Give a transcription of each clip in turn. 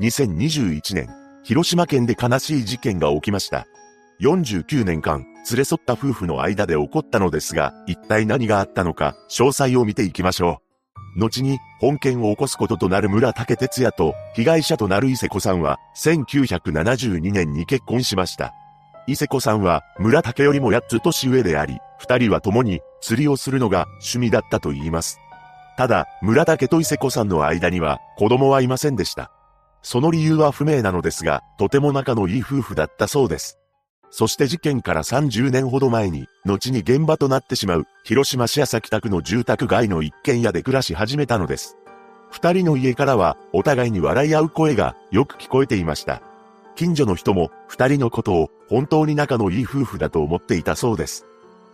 2021年、広島県で悲しい事件が起きました。49年間、連れ添った夫婦の間で起こったのですが、一体何があったのか、詳細を見ていきましょう。後に、本件を起こすこととなる村竹哲也と、被害者となる伊勢子さんは、1972年に結婚しました。伊勢子さんは、村竹よりも8つ年上であり、二人は共に、釣りをするのが趣味だったと言います。ただ、村竹と伊勢子さんの間には、子供はいませんでした。その理由は不明なのですが、とても仲のいい夫婦だったそうです。そして事件から30年ほど前に、後に現場となってしまう、広島市安佐北区の住宅街の一軒家で暮らし始めたのです。二人の家からは、お互いに笑い合う声がよく聞こえていました。近所の人も、二人のことを本当に仲のいい夫婦だと思っていたそうです。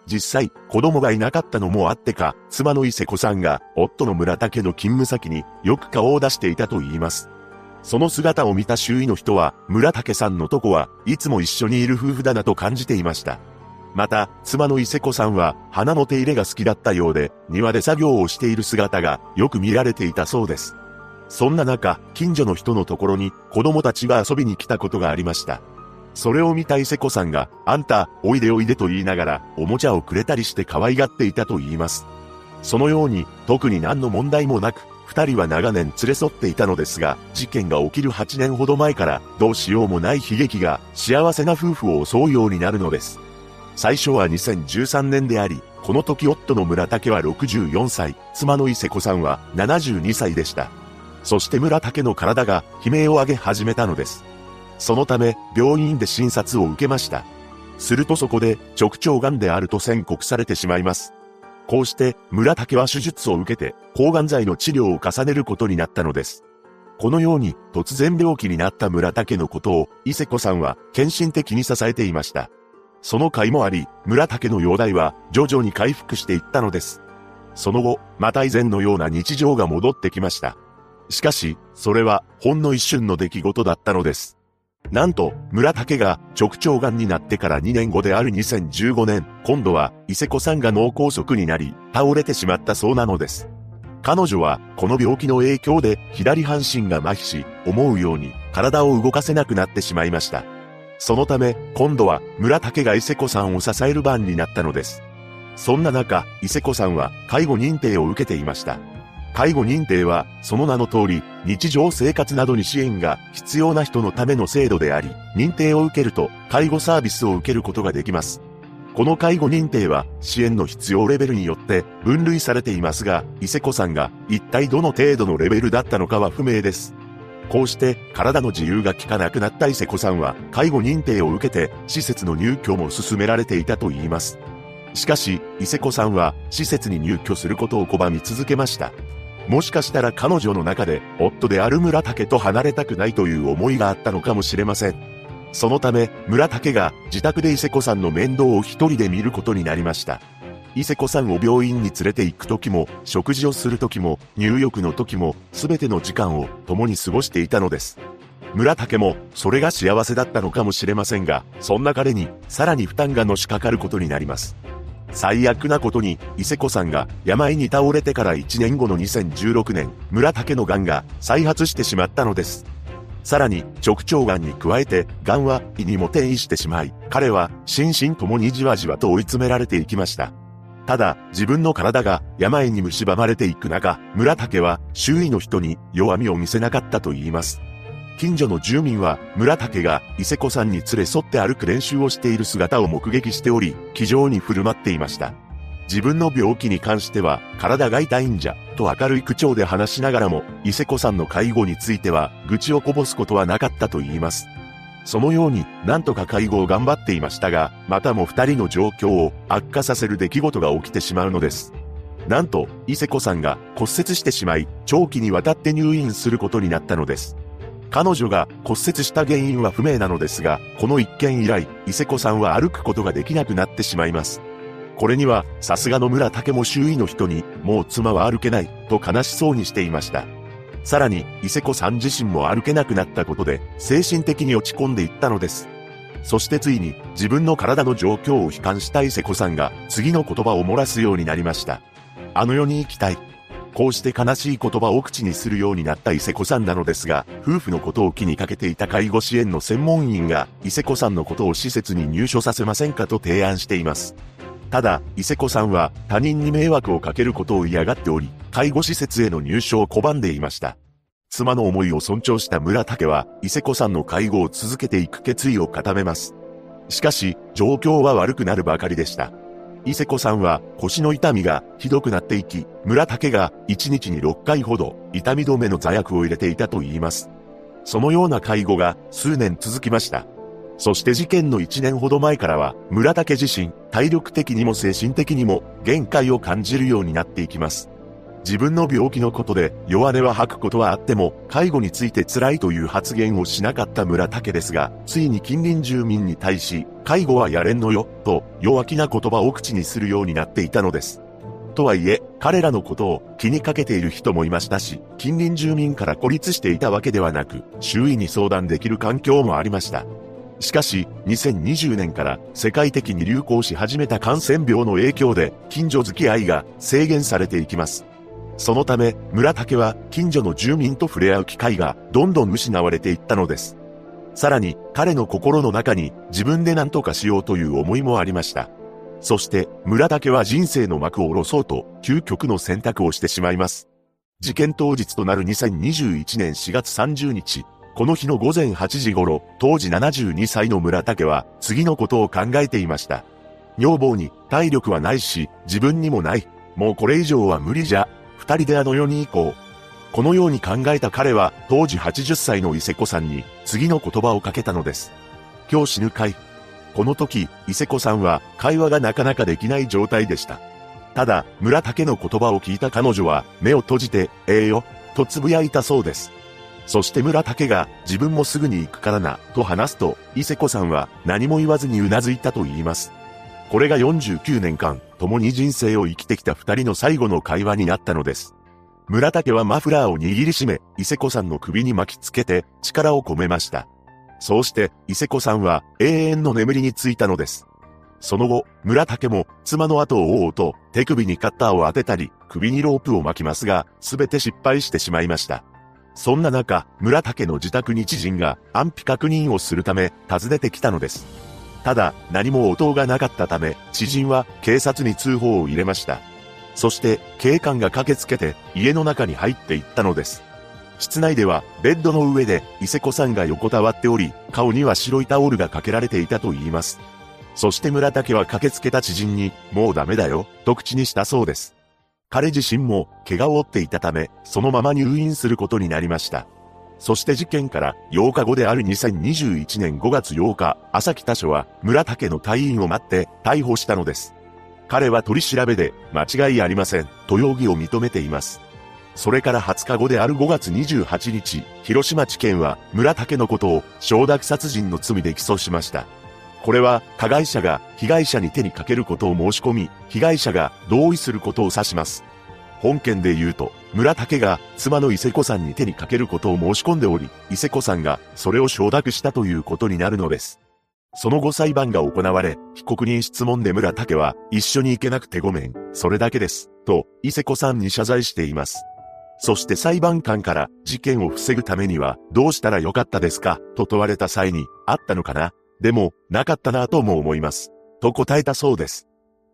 実際、子供がいなかったのもあってか、妻の伊勢子さんが、夫の村竹の勤務先によく顔を出していたと言います。その姿を見た周囲の人は、村竹さんのとこはいつも一緒にいる夫婦だなと感じていました。また、妻の伊勢子さんは、花の手入れが好きだったようで、庭で作業をしている姿がよく見られていたそうです。そんな中、近所の人のところに子供たちが遊びに来たことがありました。それを見た伊勢子さんが、あんた、おいでおいでと言いながら、おもちゃをくれたりして可愛がっていたと言います。そのように、特に何の問題もなく、二人は長年連れ添っていたのですが、事件が起きる8年ほど前から、どうしようもない悲劇が、幸せな夫婦を襲うようになるのです。最初は2013年であり、この時夫の村竹は64歳、妻の伊勢子さんは72歳でした。そして村竹の体が悲鳴を上げ始めたのです。そのため、病院で診察を受けました。するとそこで、直腸癌であると宣告されてしまいます。こうして、村竹は手術を受けて、抗がん剤の治療を重ねることになったのです。このように、突然病気になった村竹のことを、伊勢子さんは、献身的に支えていました。その甲斐もあり、村竹の容体は、徐々に回復していったのです。その後、また以前のような日常が戻ってきました。しかし、それは、ほんの一瞬の出来事だったのです。なんと、村竹が直腸癌になってから2年後である2015年、今度は伊勢子さんが脳梗塞になり、倒れてしまったそうなのです。彼女は、この病気の影響で左半身が麻痺し、思うように体を動かせなくなってしまいました。そのため、今度は村竹が伊勢子さんを支える番になったのです。そんな中、伊勢子さんは介護認定を受けていました。介護認定は、その名の通り、日常生活などに支援が必要な人のための制度であり、認定を受けると、介護サービスを受けることができます。この介護認定は、支援の必要レベルによって分類されていますが、伊勢子さんが一体どの程度のレベルだったのかは不明です。こうして、体の自由が利かなくなった伊勢子さんは、介護認定を受けて、施設の入居も勧められていたといいます。しかし、伊勢子さんは、施設に入居することを拒み続けました。もしかしたら彼女の中で夫である村竹と離れたくないという思いがあったのかもしれません。そのため村竹が自宅で伊勢子さんの面倒を一人で見ることになりました。伊勢子さんを病院に連れて行く時も、食事をする時も、入浴の時も、すべての時間を共に過ごしていたのです。村竹もそれが幸せだったのかもしれませんが、そんな彼にさらに負担がのしかかることになります。最悪なことに、伊勢子さんが病に倒れてから1年後の2016年、村竹の癌が再発してしまったのです。さらに、直腸癌に加えて、癌は胃にも転移してしまい、彼は心身ともにじわじわと追い詰められていきました。ただ、自分の体が病に蝕まれていく中、村竹は周囲の人に弱みを見せなかったと言います。近所の住民は、村竹が伊勢子さんに連れ添って歩く練習をしている姿を目撃しており、気丈に振る舞っていました。自分の病気に関しては、体が痛いんじゃ、と明るい口調で話しながらも、伊勢子さんの介護については、愚痴をこぼすことはなかったと言います。そのように、なんとか介護を頑張っていましたが、またも二人の状況を悪化させる出来事が起きてしまうのです。なんと、伊勢子さんが骨折してしまい、長期にわたって入院することになったのです。彼女が骨折した原因は不明なのですが、この一件以来、伊勢子さんは歩くことができなくなってしまいます。これには、さすがの村竹も周囲の人に、もう妻は歩けない、と悲しそうにしていました。さらに、伊勢子さん自身も歩けなくなったことで、精神的に落ち込んでいったのです。そしてついに、自分の体の状況を悲観した伊勢子さんが、次の言葉を漏らすようになりました。あの世に行きたい。こうして悲しい言葉を口にするようになった伊勢子さんなのですが、夫婦のことを気にかけていた介護支援の専門員が、伊勢子さんのことを施設に入所させませんかと提案しています。ただ、伊勢子さんは他人に迷惑をかけることを嫌がっており、介護施設への入所を拒んでいました。妻の思いを尊重した村竹は、伊勢子さんの介護を続けていく決意を固めます。しかし、状況は悪くなるばかりでした。伊勢子さんは腰の痛みがひどくなっていき、村竹が1日に6回ほど痛み止めの座薬を入れていたと言います。そのような介護が数年続きました。そして事件の1年ほど前からは、村竹自身、体力的にも精神的にも、限界を感じるようになっていきます。自分の病気のことで、弱音は吐くことはあっても、介護について辛いという発言をしなかった村竹ですが、ついに近隣住民に対し、介護はやれんのよ、と、弱気な言葉を口にするようになっていたのです。とはいえ、彼らのことを気にかけている人もいましたし、近隣住民から孤立していたわけではなく、周囲に相談できる環境もありました。しかし、2020年から世界的に流行し始めた感染病の影響で、近所付き合いが制限されていきます。そのため、村竹は近所の住民と触れ合う機会がどんどん失われていったのです。さらに、彼の心の中に自分で何とかしようという思いもありました。そして、村竹は人生の幕を下ろそうと、究極の選択をしてしまいます。事件当日となる2021年4月30日。この日の午前8時頃、当時72歳の村竹は、次のことを考えていました。女房に、体力はないし、自分にもない。もうこれ以上は無理じゃ。二人であの世に行こう。このように考えた彼は、当時80歳の伊勢子さんに、次の言葉をかけたのです。今日死ぬかい。この時、伊勢子さんは、会話がなかなかできない状態でした。ただ、村竹の言葉を聞いた彼女は、目を閉じて、ええよ、と呟いたそうです。そして村竹が自分もすぐに行くからなと話すと、伊勢子さんは何も言わずにうなずいたと言います。これが49年間共に人生を生きてきた二人の最後の会話になったのです。村竹はマフラーを握りしめ、伊勢子さんの首に巻きつけて力を込めました。そうして伊勢子さんは永遠の眠りについたのです。その後、村竹も妻の後を追おうと手首にカッターを当てたり、首にロープを巻きますが、すべて失敗してしまいました。そんな中、村竹の自宅に知人が安否確認をするため訪ねてきたのです。ただ、何も応答がなかったため、知人は警察に通報を入れました。そして、警官が駆けつけて家の中に入っていったのです。室内では、ベッドの上で伊勢子さんが横たわっており、顔には白いタオルがかけられていたと言います。そして村竹は駆けつけた知人に、もうダメだよ、と口にしたそうです。彼自身も怪我を負っていたため、そのまま入院することになりました。そして事件から8日後である2021年5月8日、朝北署は村竹の退院を待って逮捕したのです。彼は取り調べで間違いありませんと容疑を認めています。それから20日後である5月28日、広島地検は村竹のことを承諾殺人の罪で起訴しました。これは、加害者が被害者に手にかけることを申し込み、被害者が同意することを指します。本件で言うと、村竹が妻の伊勢子さんに手にかけることを申し込んでおり、伊勢子さんがそれを承諾したということになるのです。その後裁判が行われ、被告人質問で村竹は、一緒に行けなくてごめん、それだけです、と、伊勢子さんに謝罪しています。そして裁判官から、事件を防ぐためには、どうしたらよかったですか、と問われた際に、あったのかなでも、なかったなぁとも思います。と答えたそうです。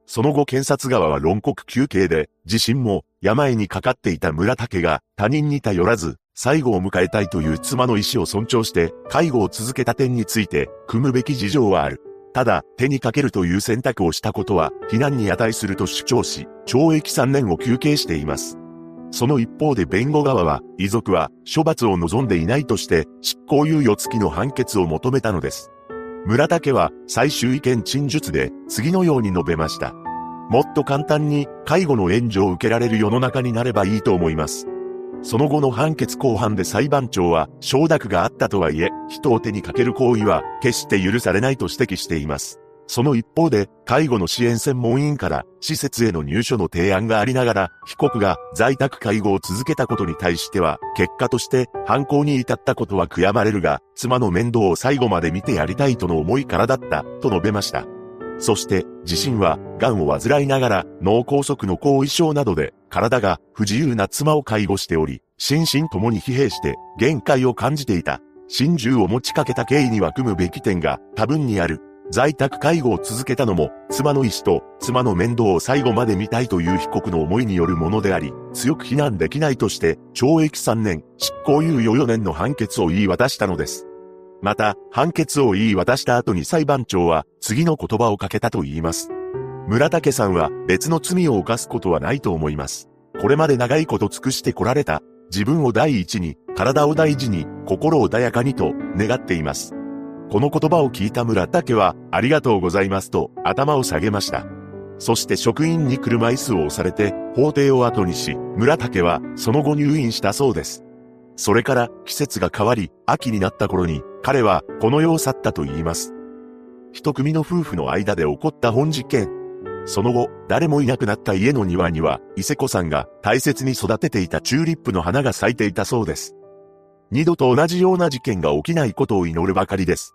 その後検察側は論告求刑で、自身も病にかかっていた村竹が他人に頼らず、最後を迎えたいという妻の意思を尊重して、介護を続けた点について、組むべき事情はある。ただ、手にかけるという選択をしたことは、非難に値すると主張し、懲役3年を求刑しています。その一方で弁護側は、遺族は処罰を望んでいないとして、執行猶予付きの判決を求めたのです。村竹は最終意見陳述で次のように述べました。もっと簡単に介護の援助を受けられる世の中になればいいと思います。その後の判決公判で裁判長は承諾があったとはいえ、人を手にかける行為は決して許されないと指摘しています。その一方で、介護の支援専門員から施設への入所の提案がありながら、被告が在宅介護を続けたことに対しては、結果として犯行に至ったことは悔やまれるが、妻の面倒を最後まで見てやりたいとの思いからだった、と述べました。そして、自身は、癌を患いながら、脳梗塞の後遺症などで、体が不自由な妻を介護しており、心身ともに疲弊して限界を感じていた。心中を持ちかけた経緯には組むべき点が多分にある。在宅介護を続けたのも、妻の意思と妻の面倒を最後まで見たいという被告の思いによるものであり、強く非難できないとして、懲役3年、執行猶予4年の判決を言い渡したのです。また、判決を言い渡した後に裁判長は、次の言葉をかけたと言います。村武さんは別の罪を犯すことはないと思います。これまで長いこと尽くしてこられた。自分を第一に、体を大事に、心穏やかにと願っています。この言葉を聞いた村武は、ありがとうございますと頭を下げました。そして職員に車椅子を押されて、法廷を後にし、村武はその後入院したそうです。それから季節が変わり、秋になった頃に、彼はこの世を去ったと言います。一組の夫婦の間で起こった本事件。その後、誰もいなくなった家の庭には、伊勢子さんが大切に育てていたチューリップの花が咲いていたそうです。二度と同じような事件が起きないことを祈るばかりです。